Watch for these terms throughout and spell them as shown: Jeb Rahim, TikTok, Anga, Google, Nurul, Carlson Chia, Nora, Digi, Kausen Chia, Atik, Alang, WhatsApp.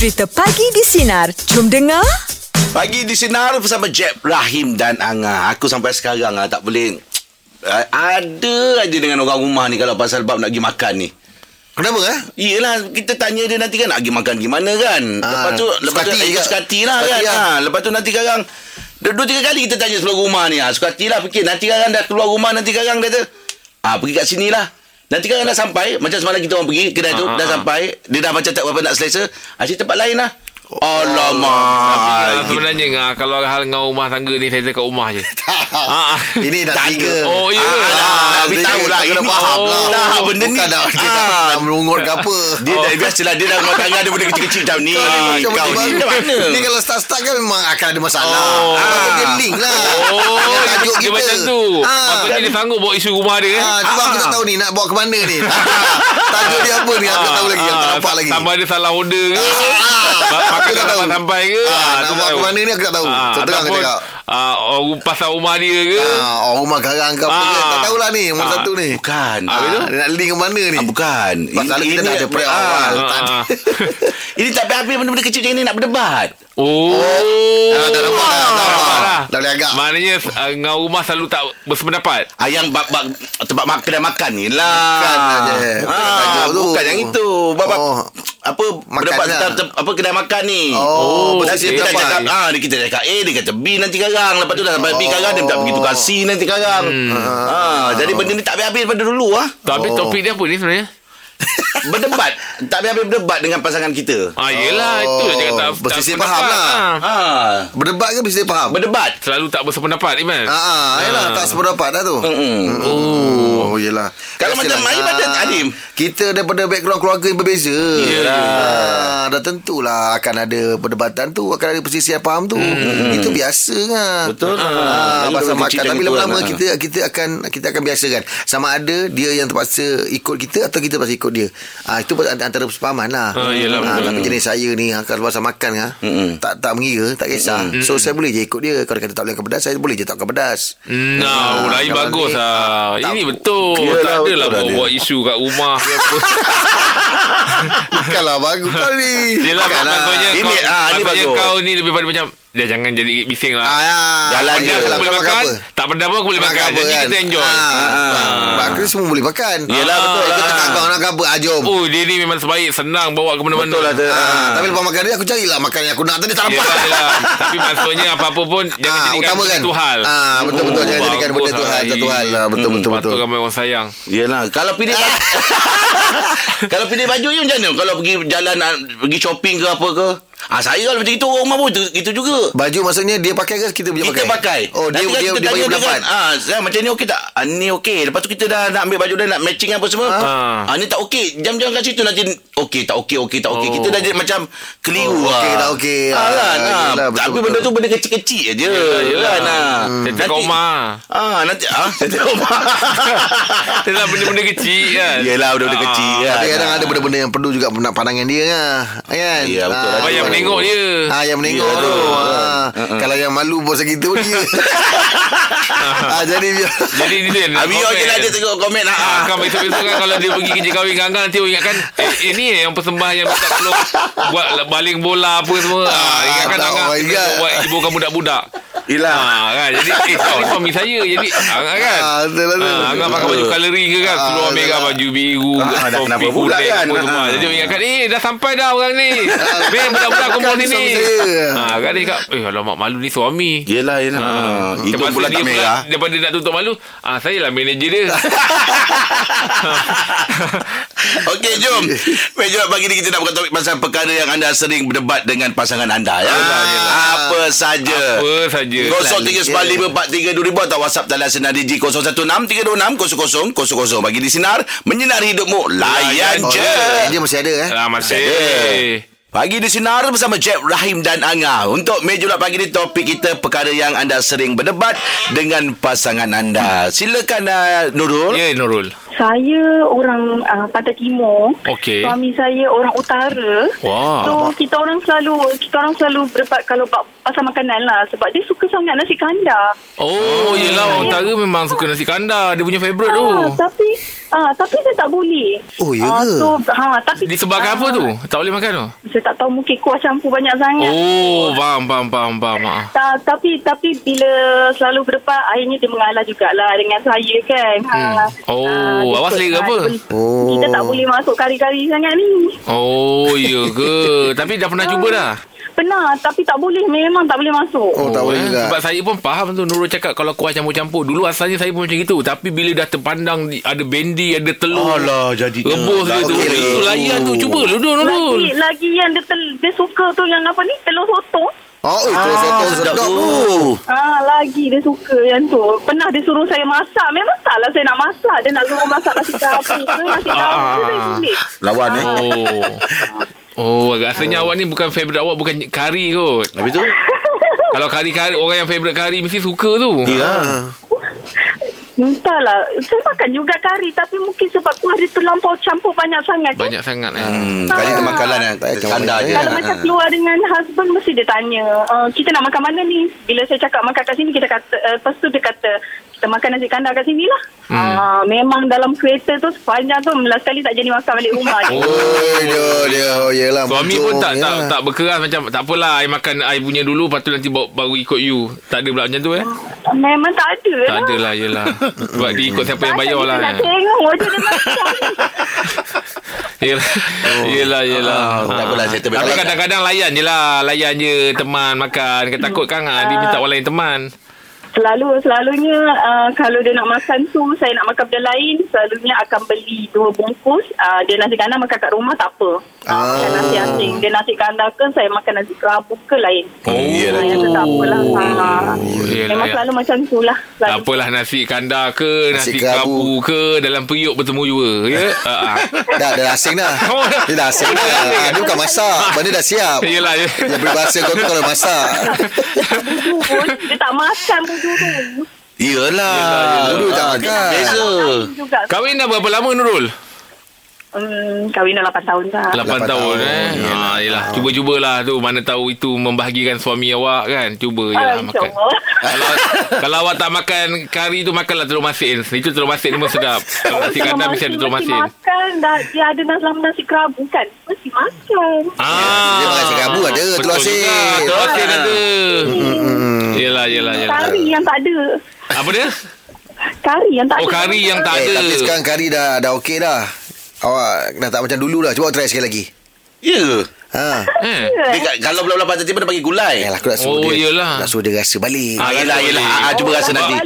Cerita Pagi di Sinar. Jom dengar. Pagi di Sinar bersama Jeb Rahim dan Anga. Aku sampai sekarang tak boleh ada aja dengan orang rumah ni kalau pasal bab nak pergi makan ni. Kenapa eh? Yelah, kita tanya dia nanti kan nak pergi makan gimana kan. Lepas tu sekati lah kan. Lepas tu nanti sekarang dua tiga kali kita tanya sebelum rumah ni. Sekati lah fikir nanti sekarang dah keluar rumah, nanti sekarang dia kata pergi kat sini lah. Nanti kan dah sampai, macam semalam kita orang pergi kedai tu, dah sampai, dia dah macam tak berapa nak selesa, asyik tempat lain lah. Alamak. Sebenarnya kalau hal dengan rumah tangga ni, saya dekat rumah je. Ini dah tiga. Oh, ya. Tapi tahulah, kena faham lah. Benda ni. Bukan dah merungut ke apa. Dia dah biasalah, dia dah rumah tangga ada benda kecil-kecil macam ni. Kau ni mana? Ni kalau start-start kan memang akan ada masalah. Dia link lah. Tajuk kita. Dia macam tu. Maksudnya dia sanggup bawa isu rumah dia. Cuma aku tak tahu ni, nak bawa ke mana ni. Tajuk dia apa ni, aku tak tahu lagi. Aku tak nampak lagi. Tambah ada salah order ke. Aku tak tahu sampai ke nak buat ke mana ni, aku tak tahu. Terang ke tak pasal rumah dia ke rumah garang ke apa ke, tak tahulah ni nombor satu ni. Bukan dia nak link ke mana ni. Bukan pasal kita dah ada prep awal. Ini tak habis benda-benda kecil macam ni nak berdebat. Tak nampak lah. Dah boleh agak. Maknanya dengan rumah selalu tak bersependapat. Yang bab tempat kedai makan ni lah. Bukan yang itu. Bab apa berdebat tentang apa kedai makan ni. Kita cakap A, dia kata B nanti sekarang. Lepas tu dah sampai B sekarang, dia tak pergi tukar C nanti sekarang. Jadi benda ni tak habis daripada dulu lah. Tapi topik dia apa ni sebenarnya? Berdebat. Tak habis berdebat dengan pasangan kita. Yelah, itu je kata. Bersisih faham lah. Berdebat ke bersisih faham? Berdebat. Selalu tak bersependapat, Iman. Yelah, tak sependapat dah tu. Yelah. Kalau macam Iman dan Adim, kita daripada background keluarga yang berbeza. Yelah. Dah tentulah akan ada perdebatan tu, akan ada persisian faham tu. Itu biasa kan. Betul. Pasal makan. Tapi lama-lama kita akan biasakan. Sama ada dia yang terpaksa ikut kita atau kita terpaksa ikut dia. Itu antara persepahaman lah. Tapi jenis saya ni kalau pasal makan tak mengira, tak kisah. So saya boleh je ikut dia. Kalau dia kata tak boleh makan pedas, saya boleh je tak makan pedas. Lain bagus lah. Ini betul. Tak adalah buat isu kat rumah. Bukanlah bagus kau ni. Yelah, maksudnya kau ni lebih pada macam dia jangan jadi bising lah. Jalan je. Aku boleh makan. Tak benda pun aku boleh makan. Jadi kita enjoy. Aku semua boleh makan. Yelah, betul. Kita tak nak apa. Jom. Dia ni memang sebaik. Senang bawa ke mana-mana. Betul lah. Tapi lepas makan dia, aku carilah makan yang aku nak tadi. Tak dapat. Tapi maksudnya apa-apa pun, jangan jadikan satu hal. Betul-betul. Jangan jadikan benda satu hal. Betul-betul. Patut ramai orang sayang. Yelah. Kalau pilih baju je macam mana? Kalau pergi jalan, pergi shopping ke apa ke? Saya kalau macam itu orang rumah pun itu juga. Baju maksudnya dia pakai ke kita punya pakai? Kita pakai. Dia punya pendapat. Macam ni okey tak? Ni okey. Lepas tu kita dah nak ambil baju dah nak matching apa semua. Ni tak okey. Jam-jam kat situ nanti okey tak okey. Kita dah jadi macam keliru. Okey tak okey. Tapi benda tu benda kecil-kecil aje. Yalah nah. Nanti koma. Itulah benda-benda kecil kan. Yalah benda-benda kecil. Tapi kadang ada benda-benda yang perlu juga pandangan dia kan. Ya betul. Yang menengok dia. Yang menengok tu. Kalau yang malu bos kita pun dia. Jadi dia. Abi okey lah dia tengok komen. Kan besok-besok kan kalau dia pergi kerja kahwin dengan Angga, nanti orang ingatkan ini yang persembah yang minta tolong buat baling bola apa semua. Ingatkan Angga buat hiburkan budak-budak. Yelah kan. Jadi ni suami saya. Jadi Angga kan. Angga pakai baju coloring ke kan. Seluar merah, baju biru. Kenapa pula kan. Jadi orang ingatkan dah sampai dah orang ni. Budak-budak kumpul sini. Kan dia cakap alamak malu ni suami. Yelah itu pula tak merah. Daripada nak tutup malu, saya lah manager dia. Okey, jom Meja pagi ni kita nak buka topik pasal perkara yang anda sering berdebat dengan pasangan anda ya? Apa saja 0345432000 atau WhatsApp talian Sinar DG 0163260000. Bagi di Sinar menyinari hidupmu. Layan je. Dia masih ada masih ada. Pagi di Sinar bersama Jeb Rahim dan Anga. Untuk meja bulat pagi ni topik kita perkara yang anda sering berdebat dengan pasangan anda. Silakan Nurul. Nurul. Saya orang Pantai Timur. Okay. Suami saya orang Utara. Wow. So kita orang selalu berdebat kalau pasal makanan lah, sebab dia suka sangat nasi kandar. Oh, yelah, orang Utara memang suka nasi kandar, dia punya favourite tu. Tapi saya tak boleh. Oh, ya ke? Tapi disebabkan apa tu? Tak boleh makan tu? Saya tak tahu, mungkin kuah campur banyak sangat. Oh, faham. Tapi bila selalu berdebat, akhirnya dia mengalah jugalah dengan saya kan. Oh, awak selera apa? Kita tak boleh masuk kari-kari sangat ni. Oh, ya ke? Tapi dah pernah cuba dah? Pernah, tapi tak boleh. Memang tak boleh masuk. Oh, tak boleh juga. Sebab saya pun faham tu, Nurul cakap kalau kuah campur-campur. Dulu asalnya saya pun macam itu, tapi bila dah terpandang ada bendi, ada telur, alah, jadi rebus dia tu. Itu layan tu. Cuba lu Nurul. Lagi yang dia suka tu, yang apa ni, telur sotong. Oh, telur sotong sedap tu. Lagi dia suka yang tu. Pernah dia suruh saya masak. Memang taklah saya nak masak. Dia nak suruh masak nasi kambing. Nasi kambing tu lawan ni. Oh, rasanya awak ni bukan favourite awak, bukan kari kot. Habis tu? Kalau kari-kari, orang yang favourite kari mesti suka tu. Ya. Entahlah, saya makan juga kari, tapi mungkin sebab kuah dia terlampau campur banyak sangat. Banyak sangat. Kari tu makanan yang kandar je. Kalau macam keluar dengan husband, mesti dia tanya, kita nak makan mana ni? Bila saya cakap makan kat sini, kita kata, lepas tu dia kata, kita makan nasi kandar kat sini lah. Memang dalam kereta tu sepanjang tu last kali tak jadi makan balik rumah. Yelah, suami pun tak berkeras, macam tak apalah, I makan I punya dulu, lepas tu nanti baru ikut you. Tak ada pula macam tu. Memang tak ada. Tak ada lah, yelah. Sebab dia ikut siapa yang bayar lah. Tak tengok je dia macam. Yelah. Tak apalah, saya terbaik. Tapi kadang-kadang layan je lah. Layan je teman makan. Takut kan dia minta orang lain teman. Selalunya kalau dia nak makan tu, saya nak makan benda lain, selalunya akan beli 2 bungkus. Dia nasi kandar makan kat rumah tak apa. Saya nasi asing, dia nasi kandar ke, saya makan nasi kerabu ke lain. Yang tak apalah. Memang selalu macam tu lah. Tak apalah, nasi kandar ke, nasi kerabu ke, dalam periuk bertemu jua. Dah asing dah. Dia dah asing dah. Dia bukan masak, benda dah siap. Yelah, dia berbahasa kau kalau masak. Dia tak makan pun. Yelah, Nurul tak makan. Beza. Kahwin dah berapa lama, Nurul? Kahwin dah 8 tahun dah. 8 tahun. Yelah. Cuba-cubalah tu, mana tahu itu membahagikan suami awak kan. Cuba je lah makan. Kalau awak tak makan kari tu, makanlah telur masin. Itu telur masin memang sedap. Kalau nasi kandar mesti ada telur masin. Dia ada nasi kerabu kan. Mesti makan. Dia makan nasi kerabu ada, telur masin. Telur masin ada. Yelah. Kari yang tak ada. Apa dia? Kari yang tak ada. Oh, kari yang tak ada. Tapi sekarang kari dah okey dah. Awak dah tak macam dulu lah. Cuba try sekali lagi. Ya. Kalau belah-belah pantai tiba dia panggil gulai. Yalah, aku nak suruh dia. Nak suruh dia rasa balik. Yelah. Cuba rasa nanti.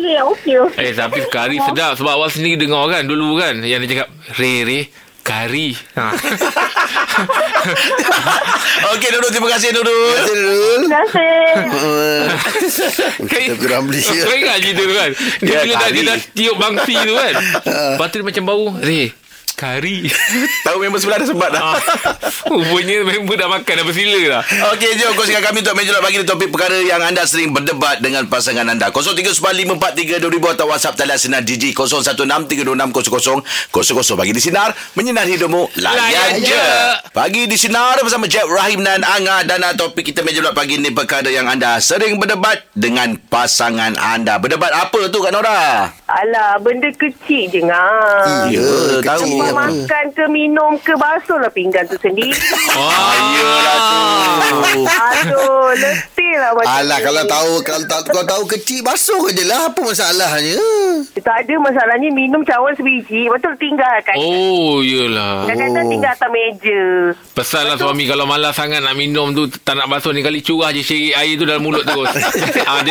Tapi kari sedap. Sebab awak sendiri dengar kan dulu kan, yang dia cakap re kari. Okey, Nurul, terima kasih Nurul. Terima kasih. Kita Ramli. Kau ingat je tu kan, dia dah tiup bangsi tu kan. Lepas tu dia macam bau kari. Tahu member sebelah dah sempat dah. Rupanya member dah makan, dah bersila dah. Okey, jom kongsikan kami untuk Meja Bulat Pagi ni topik perkara yang anda sering berdebat dengan pasangan anda. 0395432000 atau WhatsApp talian Sinar Digi 0163260000. Bagi di Sinar, menyinar hidupmu, layan je. Pagi di Sinar bersama Jeb Rahim dan Anga, dan topik kita Meja Bulat Pagi ni perkara yang anda sering berdebat dengan pasangan anda. Berdebat apa tu Kak Nora? Alah, benda kecil je ngah. Ya, tahu. Makan ke minum ke, basuhlah pinggan tu sendiri. Iyalah tu. Aduh, letih lah macam. Alah, kalau tahu kecil basuh je lah, apa masalahnya? Tak ada masalahnya, minum cawan sebiji, lepas tu tinggalkan. Oh, iyalah. Kadang-kadang tinggal atas meja. Pesanlah suami kalau malas sangat nak minum tu, tak nak basuh ni, kali curah je syirik air tu dalam mulut terus. Jadi tak ada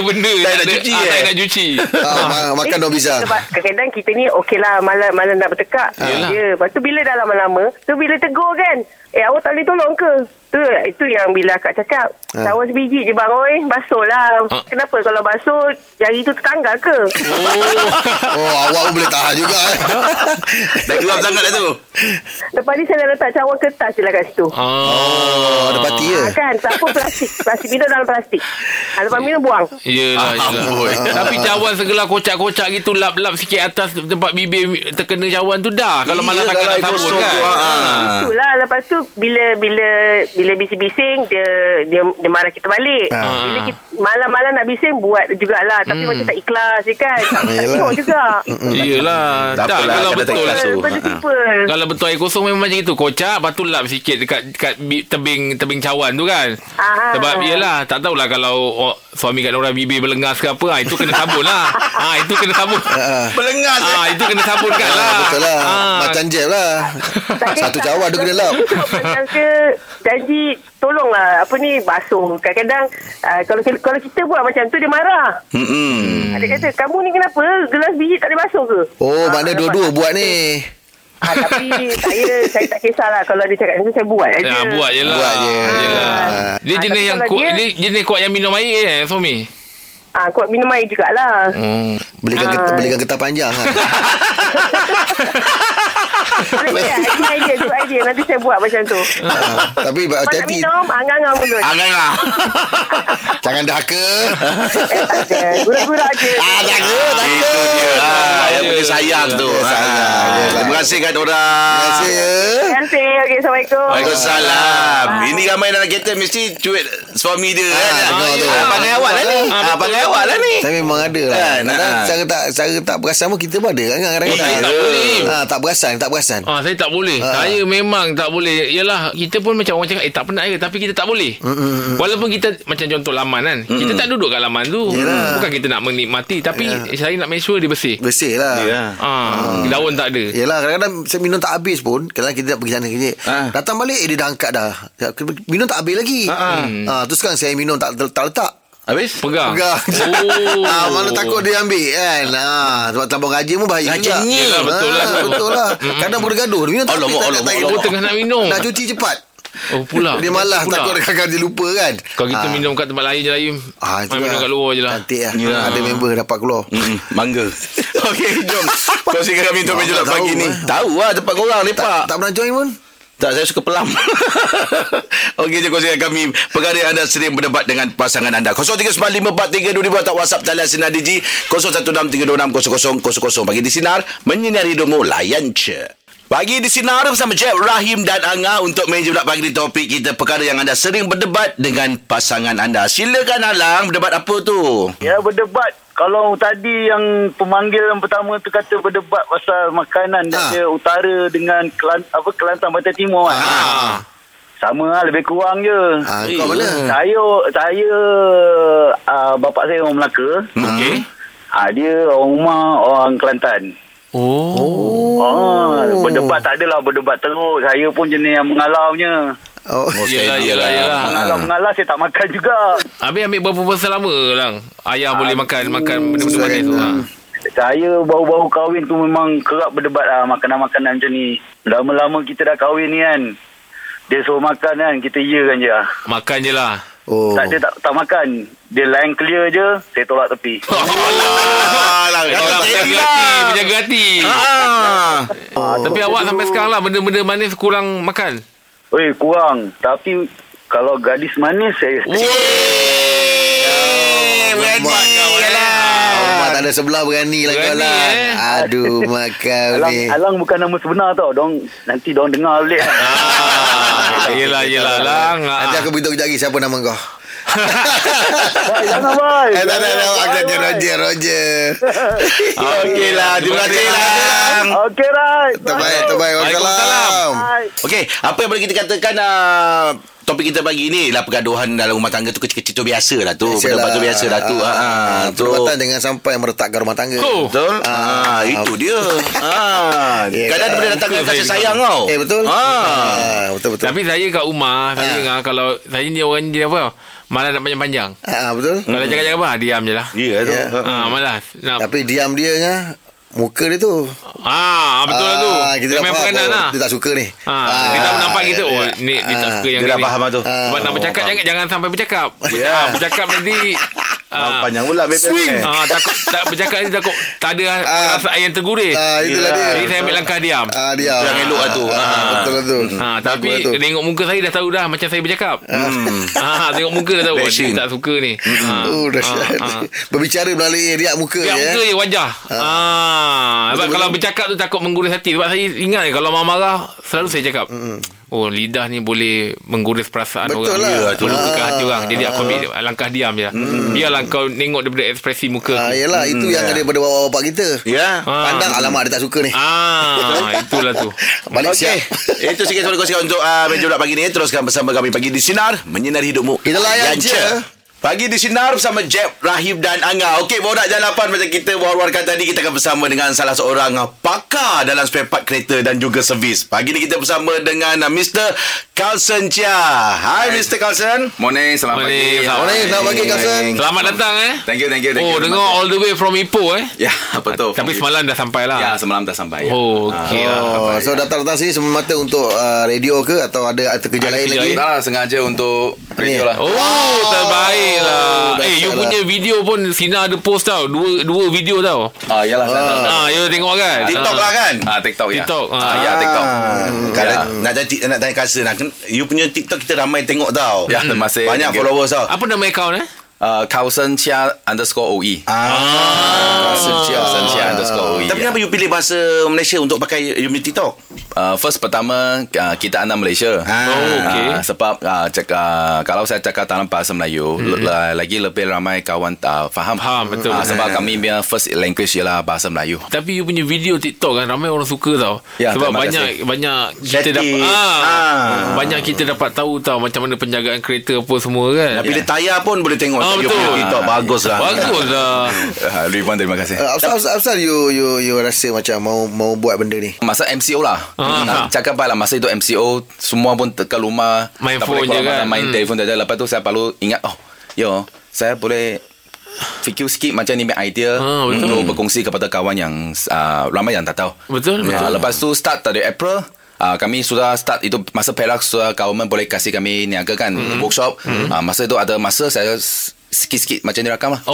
benda. Tak nak cuci. Makan dah bisa. Sebab kadang-kadang kita ni okeylah malam nak bertekak. Ya. Lepas tu bila dah lama-lama tu bila tegur kan, awak tak boleh tolong ke? Itu yang bila akak cakap tawar sebiji je baroi, basuh lah. Kenapa kalau basuh jari tu tertanggal ke? Oh awak boleh tahan juga dah keluar sangat lah tu. Lepas ni saya dah letak cawan kertas je lah kat situ. Oh ada pati ya kan, tak apa plastik. Plastik minum dalam plastik, lepas minum buang. Yelah, tapi cawan segelah kocak-kocak gitu, lap-lap sikit atas tempat bibir terkena cawan tu dah. Kalau malah tak nak sabun kan. Itulah. Lepas tu bila bising-bising dia marah kita balik. Bila kita malam-malam nak bising buat jugalah, tapi macam tak ikhlas je kan. Tak tengok juga. Yelah. Tak kalau betul lah. Kalau betul air kosong memang macam itu, kocak lepas tu lap sikit dekat tebing cawan tu kan. Sebab yelah, tak tahulah kalau suami kat Nora bibir berlengas ke apa, itu kena sabun lah. Itu kena sabun. Berlengas. Itu kena sabunkan lah. Betul lah. Macam Jeb lah. Satu cawan dia kena lap. Janji tolonglah apa ni basuh. Kadang-kadang kalau kita buat macam tu dia marah. Dia kata kamu ni kenapa gelas biji tak ada basuh ke? Oh maknanya dua-dua buat ni. Tapi saya tak kisahlah. Kalau dia cakap macam tu saya buat aja. Buat je lah. Dia jenis yang kuat, dia jenis kuat yang minum air suami. Kuat minum air jugalah. Belikan getah panjang kan. Idea. Nanti saya buat macam tu. Tapi tak minum angang-angang mulut. Angang-angang. Jangan dahaka. Gurau-gurau je. Dahaka. Itu dia. Yang punya sayang tu. Terima kasih kat Nora. Terima kasih ya. Terima kasih. Okay, Assalamualaikum. Waalaikumsalam. Ini ramai dalam kereta mesti cuit suami dia. Pangai awak lah ni. Pangai awak lah ni. Saya memang ada lah. Cara tak perasan pun kita pun ada. Tak perasan. Saya tak boleh. Saya memang tak boleh. Yalah, kita pun macam orang cakap tak penat ke, tapi kita tak boleh. Walaupun kita macam contoh laman kan, kita tak duduk kat laman tu. Yalah. Bukan kita nak menikmati, tapi saya nak make sure dia bersih. Bersih lah. Daun tak ada. Yalah, kadang-kadang saya minum tak habis pun, kadang-kadang kita nak pergi sana kerja. Datang balik dia dah angkat dah. Minum tak habis lagi. Terus sekarang saya minum tak letak. Habis? Pegang. Mana takut dia ambil kan. Sebab tambah gaji pun bahaya juga. Betul lah. Kadang bergaduh. Minum tak habis. Tengah nak minum, nak cuci cepat. Dia malah takut kadang-kadang dia lupa kan. Kalau kita minum kat tempat lain je lain, minum kat luar je lah. Cantik lah. Ada member dapat keluar. Bangga. Okey, jom. Kongsikan kami untuk Meja Lab pagi ni. Tahu lah tempat korang ni pak. Tak pernah join pun. Tak, saya suka pelam. Okey, jom kongsikan kami perkara anda sering berdebat dengan pasangan anda. 0395432000 atau WhatsApp talian Sinar Digi 0163260000. Pagi di Sinar, menyinari hidupmu, layan je. Pagi di Sinar bersama Jeb Rahim dan Anga untuk Meja Bulat Pagi di topik kita perkara yang anda sering berdebat dengan pasangan anda. Silakan Alang, berdebat apa tu? Ya, berdebat. Kalau tadi yang pemanggil yang pertama tu kata berdebat pasal makanan dari utara dengan Kelantan Pantai Timur kan. Sama lah, lebih kurang je. Kau mana? Saya bapak saya orang Melaka. Okey. Dia orang rumah orang Kelantan. Berdebat tak adalah, berdebat teruk. Saya pun jenis yang mengalaunya. Yelah. Mengalah saya tak makan juga. Habis ambil berapa masa lama lang ayah boleh makan benda-benda macam tu? Saya baru-baru kahwin tu memang kerap berdebat lah makanan-makanan macam ni. Lama-lama kita dah kahwin ni kan, dia suruh makan kan, kita iyakan je. Makan je lah. Tak, dia tak makan. Dia line clear je, saya tolak tepi. Menjaga hati. Tapi awak sampai sekarang lah benda-benda manis kurang makan? Kurang. Tapi kalau gadis manis saya... Tak ada sebelah berani lah kau lah. Aduh, makan ni. Alang bukan nama sebenar tau. Nanti diorang dengar balik. Yelah Alang. Nanti aku beritahu kejap lagi siapa nama kau. Baik, jangan baik. Tak, Roger. Okey lah, terima kasih lah. Okey, right. Terbaik, waalaikumsalam. Okey, apa yang boleh kita katakan topik kita pagi ni lah, pergaduhan dalam rumah tangga tu kecil-kecil tu biasalah tu. Perdebat tu biasalah tu. Perdebatan jangan sampai meretakkan rumah tangga. Betul. Itu dia. Kadang benda datang dengan kasih sayang tau. Betul. Betul. Tapi saya kat rumah, saya dengar kalau saya ni orang dia apa? Malah nak panjang-panjang. Betul. Kalau cakap-cakap diam je lah. Ya tu. Malas. Tapi diam dia muka dia tu. Betul lah tu. Kita dah faham lah. Dia tak suka ni. Dia tak nampak kita. Oh ni dia tak suka yang dia ni. Dia dah faham lah tu. Sebab nak bercakap jangan sampai bercakap. Bercakap nanti panjang pula swing. Takut tak bercakap ni, takut tak ada perasaan yang terguris. Itulah dia. Jadi saya ambil langkah diam. Diam. Jangan elok lah tu. Betul lah tu. Tapi tengok muka saya dah tahu dah macam saya bercakap. Tengok muka dah tahu dia tak suka ni. Berbicara melalui riak muka ya. Muka je, wajah. Sebab kalau bercakap tu takut mengguris hati. Sebab saya ingat kalau marah selalu saya cakap oh lidah ni boleh mengguris perasaan betul orang. Betul lah. Luka hati orang. Jadi aku ambil langkah diam je. Biarlah kau tengok daripada ekspresi muka. Yelah itu yang ada daripada bapak kita. Ya. Pandang alamat dia tak suka ni. Itulah tu. Balik siap. Itu sikit soalan kau untuk meja bulat pagi ni. Teruskan bersama kami pagi di Sinar Menyinari Hidupmu. Kita layan je. Pagi di Sinar bersama Jeb, Rahim dan Anga. Okey, bawa nak jalan 8 macam kita war-warkan tadi. Kita akan bersama dengan salah seorang pakar dalam spare part kereta dan juga servis. Pagi ni kita bersama dengan Mr. Carlson Chia. Hai Mr. Carlson. Morning, selamat pagi. Selamat pagi Carlson. Selamat datang Thank you. Oh, dengar all the way from Ipoh Ya, apa tu? Tapi semalam dah sampai lah. Ya, semalam dah sampai. Oh, okey lah. So, datang sini semata untuk radio ke? Atau ada kerja lain lagi? Tak lah, sengaja untuk radio lah. Oh, terbaik lah. You punya video pun Sina ada post tau. Dua video tau. Yalah. You tengok kan TikTok lah kan. TikTok. Ya TikTok. Kalau nak tanya kasa nak, you punya TikTok kita ramai tengok tau. Ya, masih banyak followers tau. Apa nama account Kausen Chia _OE. Kausen Chia _OE. Tapi kenapa you pilih bahasa Malaysia untuk pakai you punya TikTok? First pertama kita anak Malaysia. Sebab kalau saya cakap dalam bahasa Melayu lagi lebih ramai kawan faham. Betul. Sebab kami punya first language ialah bahasa Melayu. Tapi you punya video TikTok kan ramai orang suka tau. Ya, sebab banyak kita dapat banyak kita dapat tahu tau macam mana penjagaan kereta apa semua kan. Tapi dia tayar pun boleh tengok you punya TikTok baguslah. Ribuan terima kasih. Asal you rasa macam mau buat benda ni. Masa MCO lah. Cakap baiklah masa itu MCO semua pun dekat rumah main phone je kan, main telefon saja. Lepas tu saya perlu ingat saya boleh fikir sikit macam ni idea untuk berkongsi kepada kawan yang ramai yang tak tahu. Betul. Lepas tu start dari April kami sudah start itu masa Perak sudah government boleh kasih kami niaga kan workshop. Masa itu ada masa saya sikit-sikit macam ni rakam lah.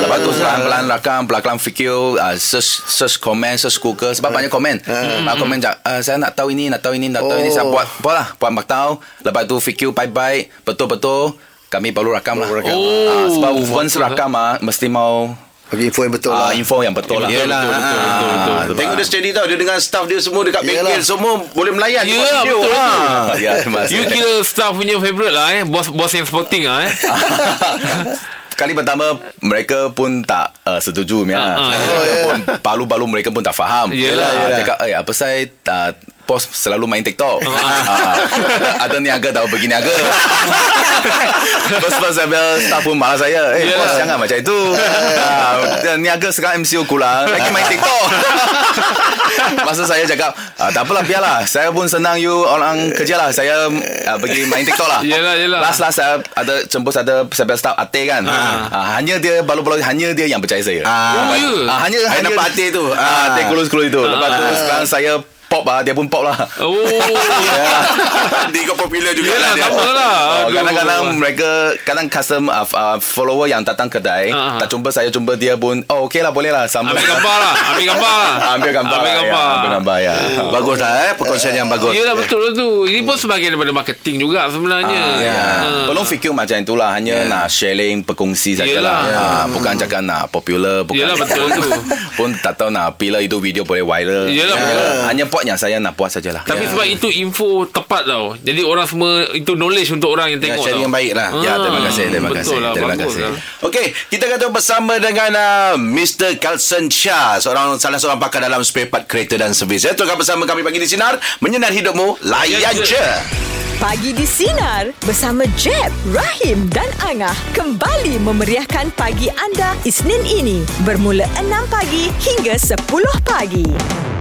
Lepas tu pelan-pelan rakam, pelan-pelan fikir, search komen, search Google. Sebab banyak komen. Komen saya nak tahu ini. Saya buat tahu. Lepas tu fikir baik-baik, betul-betul. Kami perlu rakam lah. Sebab once rakam mesti mau bagi info yang betul lah. Info yang betul lah. Betul. Tengok dia steady tau. Dia dengan staff dia semua dekat bengkel semua boleh melayan. Ya, betul. You kira staff punya favourite lah. Bos yang sporting lah. Kali pertama mereka pun tak setuju. Baru-baru mereka pun tak faham. Cakap apa saya bos selalu main TikTok. Ada niaga tahu pergi niaga. Bos saya staff pun marah saya. Bos jangan macam itu. Niaga sekarang MCO kurang lagi main TikTok. Masa saya cakap tak apalah biarlah. Saya pun senang you orang kerja lah. Saya pergi main TikTok lah. Yelah. Last saya ada cembus ada saya staff Atik kan. Hanya dia baru-baru hanya dia yang percaya saya. Hanya Atik tu. Atik kulus-kulus itu. Lepas tu sekarang saya pop dia pun pop lah. Dia ikut popular juga. Yelah, lah sama lah. Kadang-kadang mereka custom follower yang datang kedai tak jumpa saya jumpa dia pun okey lah boleh lah sama. Ambil gambar bagus lah perkongsian yang bagus. Yelah betul tu. Ini pun sebagai daripada marketing juga sebenarnya. Belum fikir macam itulah. Hanya nak sharing perkongsi sajalah. Bukan cakap nak popular. Yelah betul tu. Pun tak tahu nak pilih itu video boleh viral. Yelah hanya yang saya nak buat sajalah. Tapi sebab itu info tepat tau. Jadi orang semua itu knowledge untuk orang yang tengok tau. Yang baik lah. Ya, terima kasih. Okey, kita akan jumpa bersama dengan Mr. Carlson Chia, salah seorang pakar dalam spare part kereta dan servis. Ya, teruskan bersama kami pagi di Sinar Menyinar Hidupmu. Layan je. Pagi di Sinar bersama Jeb, Rahim dan Angah kembali memeriahkan pagi anda Isnin ini bermula 6 pagi hingga 10 pagi.